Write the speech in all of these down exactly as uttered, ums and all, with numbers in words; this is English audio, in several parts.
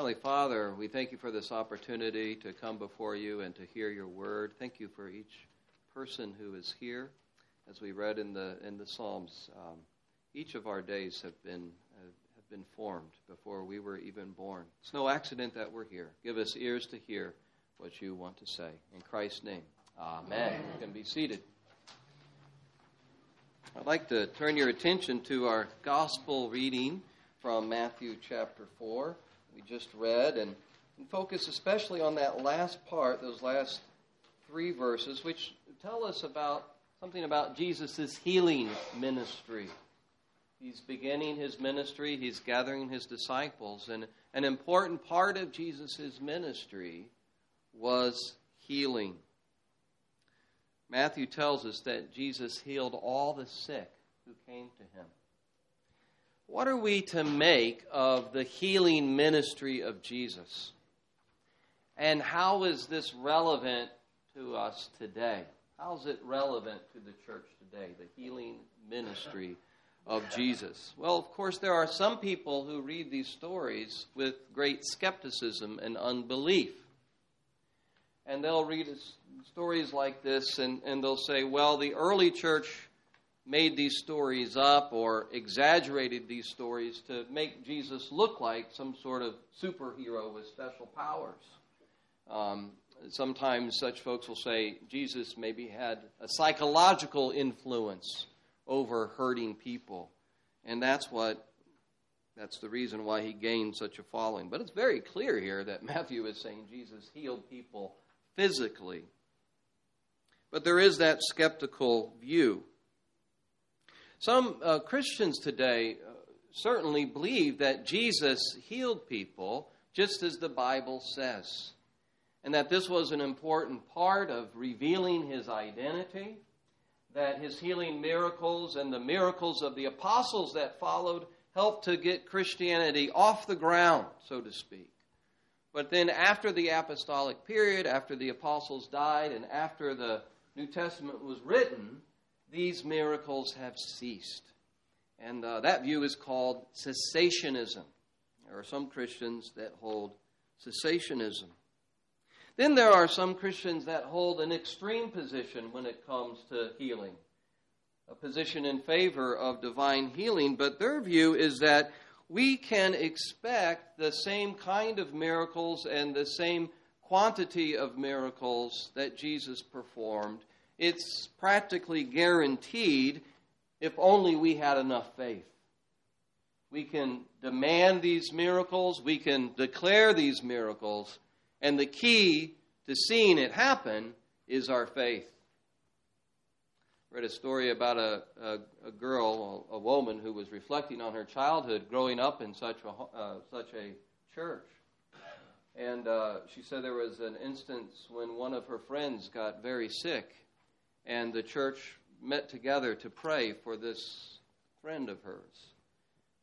Heavenly Father, we thank you for this opportunity to come before you and to hear your word. Thank you for each person who is here. As we read in the in the Psalms, um, each of our days have been uh, have been formed before we were even born. It's no accident that we're here. Give us ears to hear what you want to say. In Christ's name, amen. amen. You can be seated. I'd like to turn your attention to our gospel reading from Matthew chapter four. We just read, and, and focus especially on that last part, those last three verses, which tell us about something about Jesus' healing ministry. He's beginning his ministry, he's gathering his disciples, and an important part of Jesus' ministry was healing. Matthew tells us that Jesus healed all the sick who came to him. What are we to make of the healing ministry of Jesus? And how is this relevant to us today? How is it relevant to the church today, the healing ministry of Jesus? Well, of course, there are some people who read these stories with great skepticism and unbelief. And they'll read stories like this, and, and they'll say, well, the early church made these stories up or exaggerated these stories to make Jesus look like some sort of superhero with special powers. Um, sometimes such folks will say Jesus maybe had a psychological influence over hurting people, and that's what that's the reason why he gained such a following. But it's very clear here that Matthew is saying Jesus healed people physically. But there is that skeptical view. Some uh, Christians today uh, certainly believe that Jesus healed people just as the Bible says, and that this was an important part of revealing his identity, that his healing miracles and the miracles of the apostles that followed helped to get Christianity off the ground, so to speak. But then after the apostolic period, after the apostles died, and after the New Testament was written, these miracles have ceased. And uh, that view is called cessationism. There are some Christians that hold cessationism. Then there are some Christians that hold an extreme position when it comes to healing, a position in favor of divine healing. But their view is that we can expect the same kind of miracles and the same quantity of miracles that Jesus performed. It's practically guaranteed if only we had enough faith. We can demand these miracles, we can declare these miracles, and the key to seeing it happen is our faith. I read a story about a, a, a girl, a woman, who was reflecting on her childhood growing up in such a, uh, such a church. And uh, she said there was an instance when one of her friends got very sick, and the church met together to pray for this friend of hers.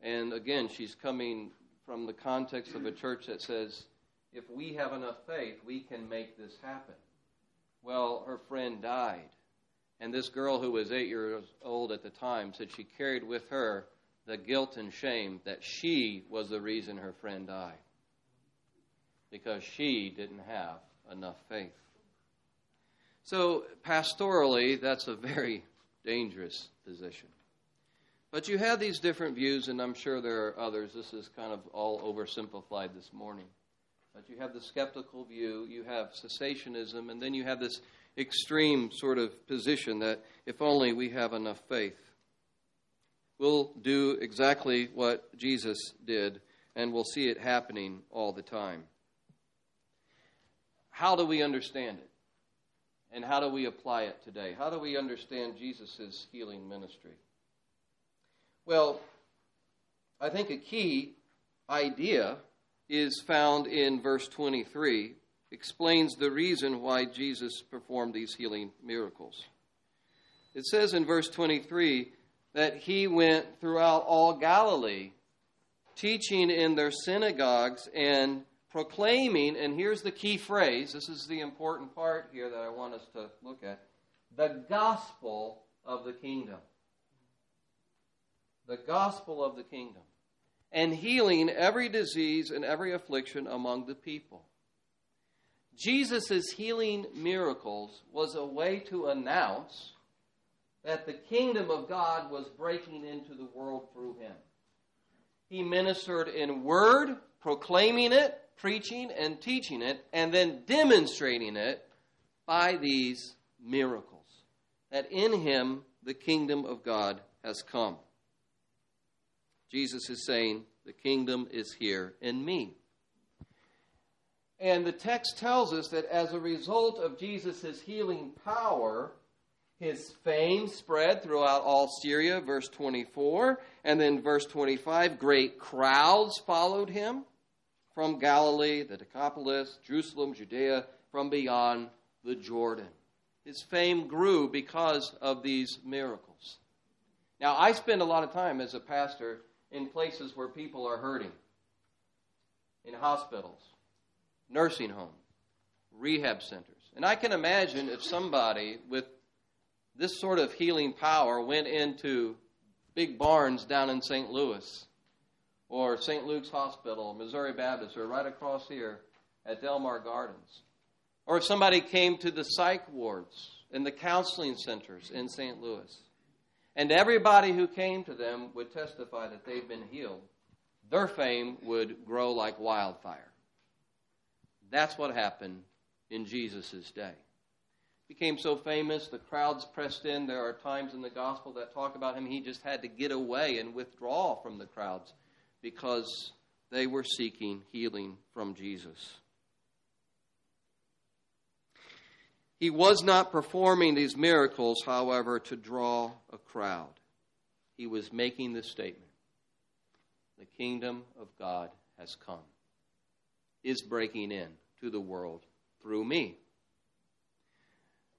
And again, she's coming from the context of a church that says, if we have enough faith, we can make this happen. Well, her friend died. And this girl, who was eight years old at the time, said she carried with her the guilt and shame that she was the reason her friend died, because she didn't have enough faith. So, pastorally, that's a very dangerous position. But you have these different views, and I'm sure there are others. This is kind of all oversimplified this morning. But you have the skeptical view, you have cessationism, and then you have this extreme sort of position that if only we have enough faith, we'll do exactly what Jesus did, and we'll see it happening all the time. How do we understand it? And how do we apply it today? How do we understand Jesus' healing ministry? Well, I think a key idea is found in verse twenty-three, explains the reason why Jesus performed these healing miracles. It says in verse twenty-three that he went throughout all Galilee, teaching in their synagogues and proclaiming, and here's the key phrase, this is the important part here that I want us to look at, the gospel of the kingdom. The gospel of the kingdom. and healing every disease and every affliction among the people. Jesus' healing miracles was a way to announce that the kingdom of God was breaking into the world through him. He ministered in word, proclaiming it, preaching and teaching it, and then demonstrating it by these miracles, that in him the kingdom of God has come. Jesus is saying, the kingdom is here in me. And the text tells us that as a result of Jesus' healing power, his fame spread throughout all Syria, verse twenty-four. And then verse twenty-five, great crowds followed him from Galilee, the Decapolis, Jerusalem, Judea, from beyond the Jordan. His fame grew because of these miracles. Now, I spend a lot of time as a pastor in places where people are hurting, in hospitals, nursing homes, rehab centers. And I can imagine if somebody with this sort of healing power went into big barns down in Saint Louis or Saint Luke's Hospital, Missouri Baptist, or right across here at Del Mar Gardens. Or if somebody came to the psych wards and the counseling centers in Saint Louis, and everybody who came to them would testify that they've been healed, their fame would grow like wildfire. That's what happened in Jesus' day. He became so famous, the crowds pressed in. There are times in the gospel that talk about him. He just had to get away and withdraw from the crowds because they were seeking healing from Jesus. He was not performing these miracles, however, to draw a crowd. He was making this statement. The kingdom of God has come, is breaking in to the world through me.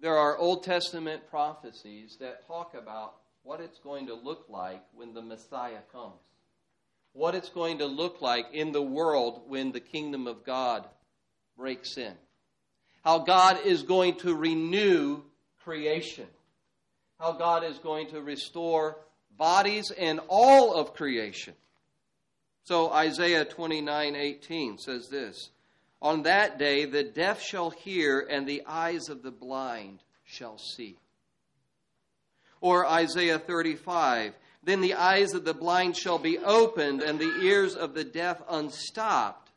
There are Old Testament prophecies that talk about what it's going to look like when the Messiah comes, what it's going to look like in the world when the kingdom of God breaks in, how God is going to renew creation, how God is going to restore bodies and all of creation. So Isaiah twenty-nine eighteen says this, on that day the deaf shall hear and the eyes of the blind shall see. Or Isaiah thirty-five, then the eyes of the blind shall be opened and the ears of the deaf unstopped.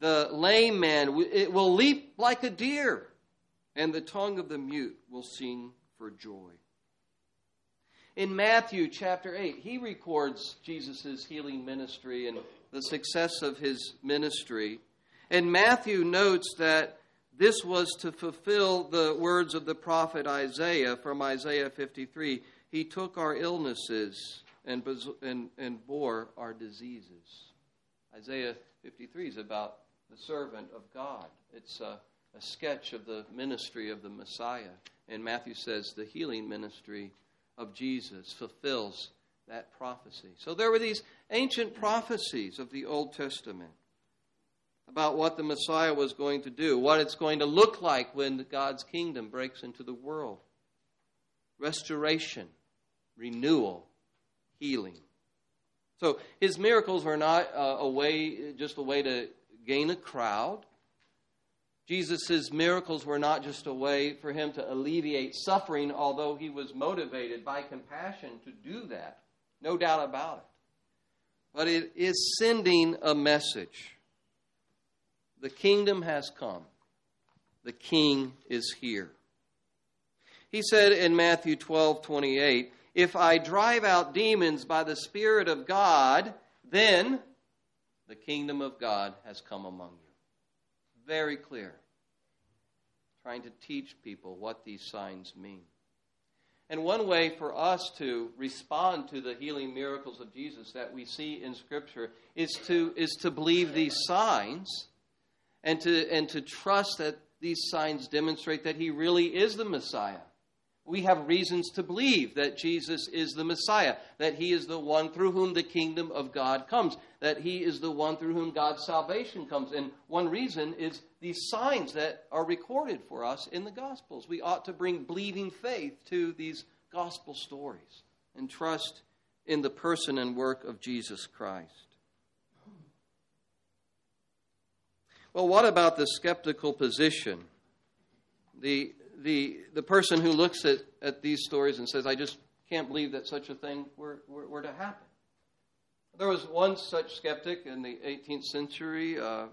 The lame man, it will leap like a deer, and the tongue of the mute will sing for joy. In Matthew chapter eight, he records Jesus' healing ministry and the success of his ministry. And Matthew notes that this was to fulfill the words of the prophet Isaiah from Isaiah fifty-three. He took our illnesses and, and, and bore our diseases. Isaiah fifty-three is about the servant of God. It's a, a sketch of the ministry of the Messiah. And Matthew says the healing ministry of Jesus fulfills that prophecy. So there were these ancient prophecies of the Old Testament about what the Messiah was going to do, what it's going to look like when God's kingdom breaks into the world. Restoration, renewal, healing. So his miracles were not uh, a way, just a way to gain a crowd. Jesus' miracles were not just a way for him to alleviate suffering, although he was motivated by compassion to do that. No doubt about it. But it is sending a message. The kingdom has come. The king is here. He said in Matthew twelve twenty-eight, if I drive out demons by the Spirit of God, then the kingdom of God has come among you. Very clear. Trying to teach people what these signs mean. And one way for us to respond to the healing miracles of Jesus that we see in Scripture is to, is to believe these signs and to, and to trust that these signs demonstrate that he really is the Messiah. We have reasons to believe that Jesus is the Messiah, that he is the one through whom the kingdom of God comes, that he is the one through whom God's salvation comes. And one reason is these signs that are recorded for us in the Gospels. We ought to bring believing faith to these Gospel stories and trust in the person and work of Jesus Christ. Well, what about the skeptical position? The the the person who looks at, at these stories and says, I just can't believe that such a thing were, were, were to happen. There was one such skeptic in the eighteenth century, uh,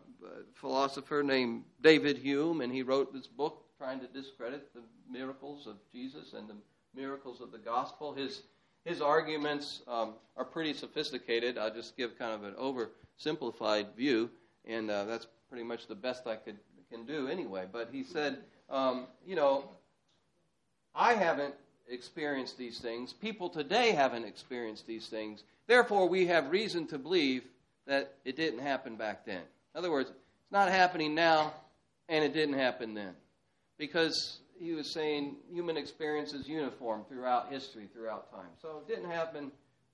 philosopher named David Hume, and he wrote this book trying to discredit the miracles of Jesus and the miracles of the gospel. His his arguments um, are pretty sophisticated. I'll just give kind of an oversimplified view, and uh, that's pretty much the best I could can do anyway. But he said, um, you know, I haven't experienced these things. People today haven't experienced these things. Therefore, we have reason to believe that it didn't happen back then. In other words, it's not happening now, and it didn't happen then. Because he was saying human experience is uniform throughout history, throughout time. So it didn't happen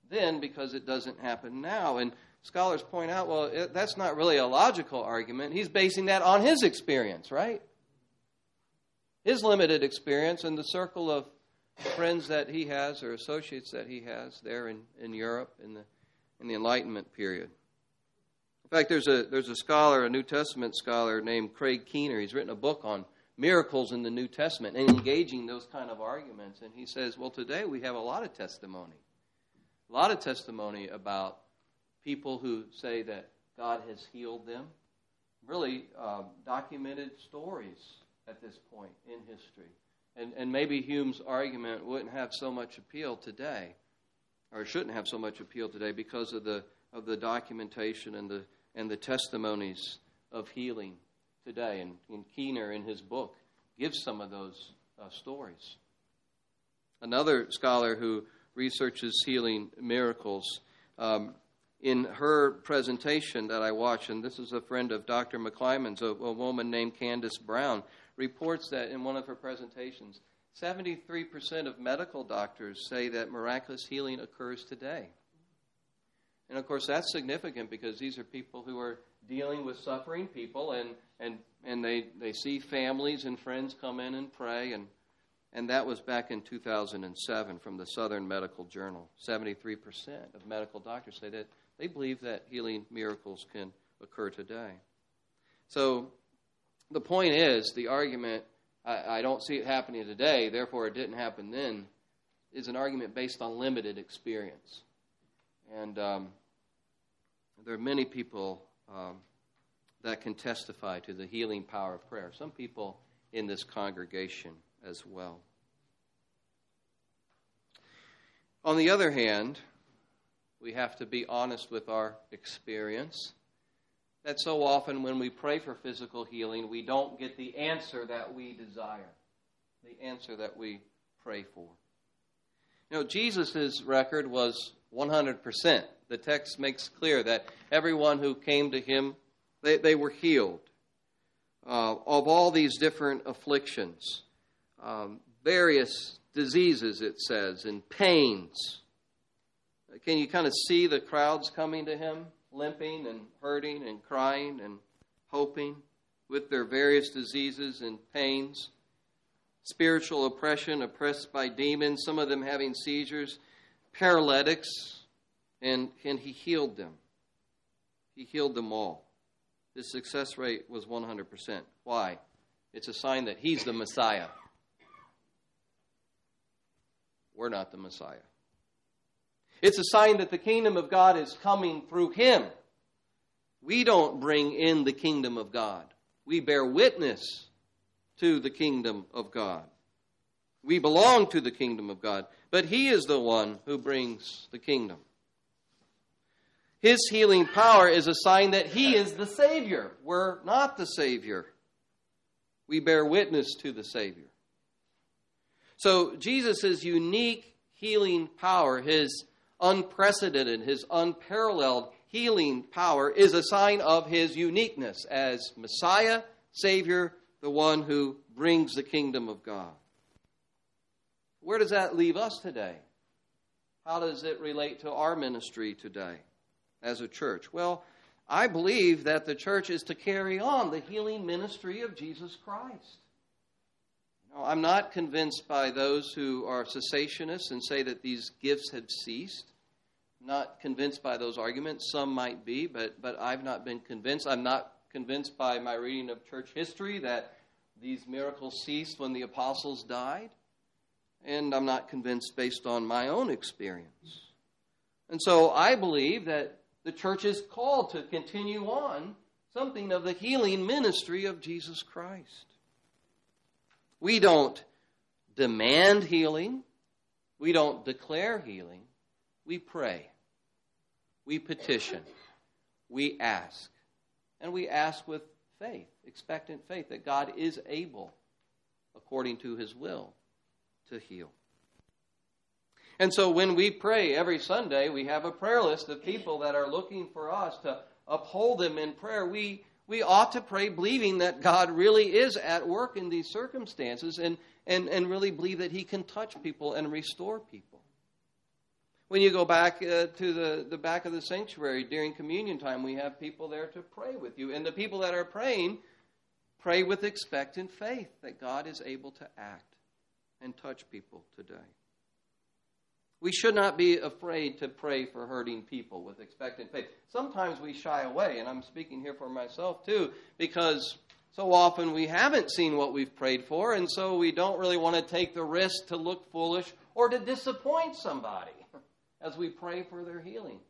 then because it doesn't happen now. And scholars point out, well, it, that's not really a logical argument. He's basing that on his experience, right? His limited experience and the circle of friends that he has or associates that he has there in, in Europe in the in the Enlightenment period. In fact, there's a there's a scholar, a New Testament scholar named Craig Keener. He's written a book on miracles in the New Testament and engaging those kind of arguments. And he says, well, today we have a lot of testimony. A lot of testimony about people who say that God has healed them. Really uh, documented stories at this point in history. And, and maybe Hume's argument wouldn't have so much appeal today, or shouldn't have so much appeal today, because of the of the documentation and the and the testimonies of healing today. And, and Keener, in his book, gives some of those uh, stories. Another scholar who researches healing miracles, um, in her presentation that I watched, and this is a friend of Doctor McClyman's, a, a woman named Candace Brown, reports that in one of her presentations, seventy-three percent of medical doctors say that miraculous healing occurs today. And, of course, that's significant because these are people who are dealing with suffering people, and and, and they, they see families and friends come in and pray. And, and that was back in two thousand seven from the Southern Medical Journal. seventy-three percent of medical doctors say that they believe that healing miracles can occur today. So the point is, the argument, I, I don't see it happening today, therefore it didn't happen then, is an argument based on limited experience. And um, there are many people um, that can testify to the healing power of prayer. Some people in this congregation as well. On the other hand, we have to be honest with our experience. That so often when we pray for physical healing, we don't get the answer that we desire, the answer that we pray for. You know, Jesus' record was one hundred percent. The text makes clear that everyone who came to him, they, they were healed uh, of all these different afflictions, um, various diseases, it says, and pains. Can you kind of see the crowds coming to him? Limping and hurting and crying and hoping with their various diseases and pains, spiritual oppression, oppressed by demons, some of them having seizures, paralytics, and, and he healed them. He healed them all. His success rate was one hundred percent. Why? It's a sign that he's the Messiah. We're not the Messiah. It's a sign that the kingdom of God is coming through him. We don't bring in the kingdom of God. We bear witness to the kingdom of God. We belong to the kingdom of God, but he is the one who brings the kingdom. His healing power is a sign that he is the Savior. We're not the Savior. We bear witness to the Savior. So Jesus' unique healing power, his unprecedented, his unparalleled healing power is a sign of his uniqueness as Messiah, Savior, the one who brings the kingdom of God. Where does that leave us today? How does it relate to our ministry today as a church? Well, I believe that the church is to carry on the healing ministry of Jesus Christ. No, I'm not convinced by those who are cessationists and say that these gifts have ceased. I'm not convinced by those arguments. Some might be, but but I've not been convinced. I'm not convinced by my reading of church history that these miracles ceased when the apostles died, and I'm not convinced based on my own experience. And so I believe that the church is called to continue on something of the healing ministry of Jesus Christ. We don't demand healing. We don't declare healing. We pray. We petition. We ask. And we ask with faith, expectant faith, that God is able, according to his will, to heal. And so when we pray every Sunday, we have a prayer list of people that are looking for us to uphold them in prayer. We we ought to pray believing that God really is at work in these circumstances and, and, and really believe that he can touch people and restore people. When you go back uh, to the, the back of the sanctuary during communion time, we have people there to pray with you. And the people that are praying, pray with expectant faith that God is able to act and touch people today. We should not be afraid to pray for hurting people with expectant faith. Sometimes we shy away, and I'm speaking here for myself too, because so often we haven't seen what we've prayed for, and so we don't really want to take the risk to look foolish or to disappoint somebody as we pray for their healing.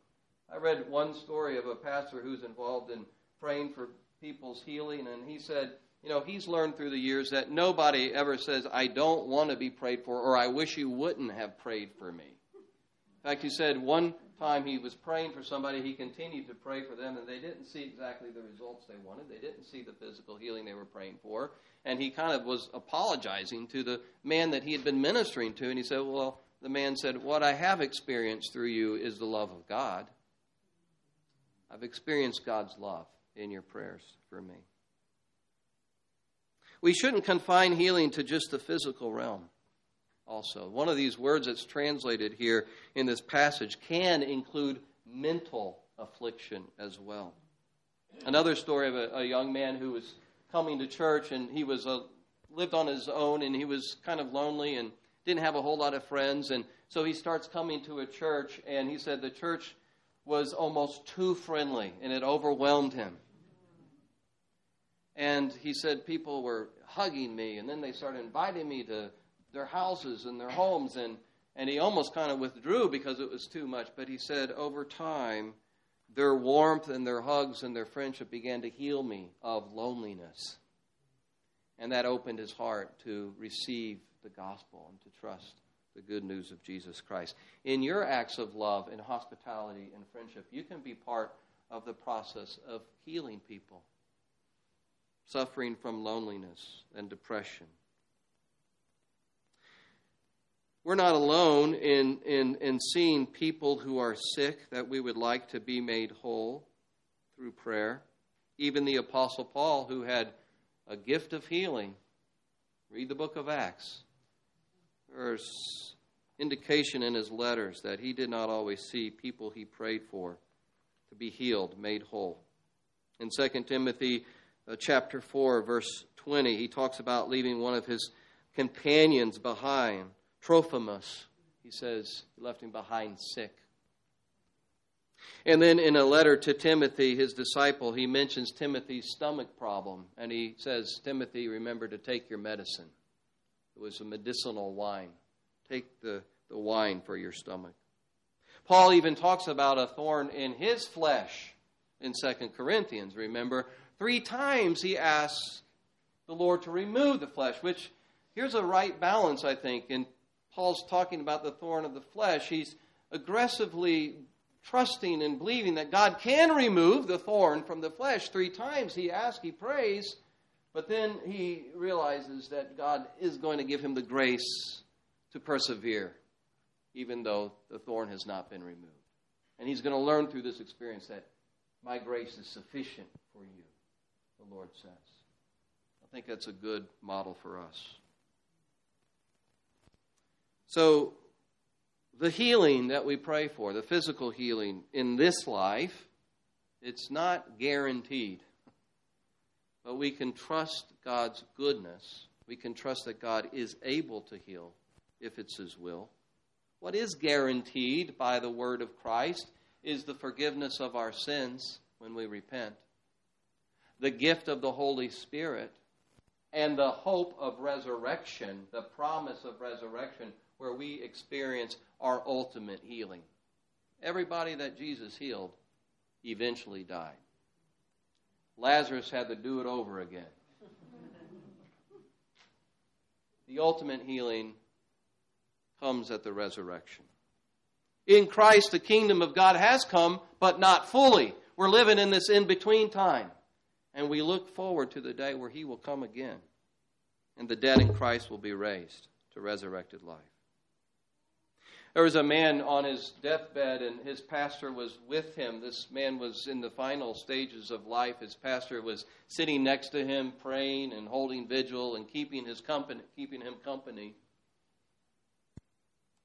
I read one story of a pastor who's involved in praying for people's healing, and he said, you know, he's learned through the years that nobody ever says, I don't want to be prayed for, or I wish you wouldn't have prayed for me. In fact, he said one time he was praying for somebody, he continued to pray for them, and they didn't see exactly the results they wanted. They didn't see the physical healing they were praying for. And he kind of was apologizing to the man that he had been ministering to. And he said, well, the man said, what I have experienced through you is the love of God. I've experienced God's love in your prayers for me. We shouldn't confine healing to just the physical realm. Also, one of these words that's translated here in this passage can include mental affliction as well. Another story of a, a young man who was coming to church, and he was a, lived on his own, and he was kind of lonely and didn't have a whole lot of friends. And so he starts coming to a church, and he said the church was almost too friendly, and it overwhelmed him. And he said people were hugging me, and then they started inviting me to their houses and their homes, and, and he almost kind of withdrew because it was too much. But he said, over time, their warmth and their hugs and their friendship began to heal me of loneliness. And that opened his heart to receive the gospel and to trust the good news of Jesus Christ. In your acts of love and hospitality and friendship, you can be part of the process of healing people suffering from loneliness and depression. We're not alone in, in, in seeing people who are sick that we would like to be made whole through prayer. Even the Apostle Paul, who had a gift of healing, read the book of Acts. There's indication in his letters that he did not always see people he prayed for to be healed, made whole. In Second Timothy uh, chapter four, verse twenty, he talks about leaving one of his companions behind. Trophimus, he says, he left him behind sick. And then in a letter to Timothy, his disciple, he mentions Timothy's stomach problem. And he says, Timothy, remember to take your medicine. It was a medicinal wine. Take the, the wine for your stomach. Paul even talks about a thorn in his flesh in Second Corinthians. Remember, three times he asks the Lord to remove the flesh, which here's a right balance, I think, in Paul's talking about the thorn of the flesh. He's aggressively trusting and believing that God can remove the thorn from the flesh. Three times he asks, he prays, but then he realizes that God is going to give him the grace to persevere, even though the thorn has not been removed. And he's going to learn through this experience that my grace is sufficient for you, the Lord says. I think that's a good model for us. So the healing that we pray for, the physical healing in this life, it's not guaranteed. But we can trust God's goodness. We can trust that God is able to heal if it's his will. What is guaranteed by the word of Christ is the forgiveness of our sins when we repent. the gift of the Holy Spirit, and the hope of resurrection, the promise of resurrection, where we experience our ultimate healing. Everybody that Jesus healed eventually died. Lazarus had to do it over again. The ultimate healing comes at the resurrection. In Christ, the kingdom of God has come, but not fully. We're living in this in-between time. And we look forward to the day where he will come again. And the dead in Christ will be raised to resurrected life. There was a man on his deathbed, and his pastor was with him. This man was in the final stages of life. His pastor was sitting next to him, praying and holding vigil and keeping his company, keeping him company.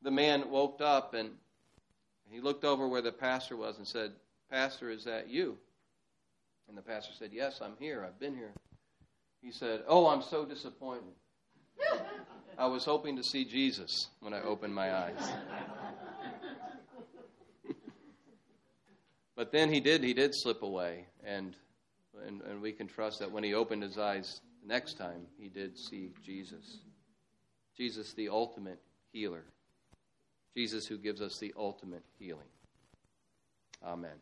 The man woke up, and he looked over where the pastor was and said, "Pastor, is that you?" And the pastor said, "Yes, I'm here. I've been here." He said, "Oh, I'm so disappointed. I was hoping to see Jesus when I opened my eyes." But then he did, he did slip away. And, and and we can trust that when he opened his eyes next time, he did see Jesus. Jesus, the ultimate healer. Jesus who gives us the ultimate healing. Amen.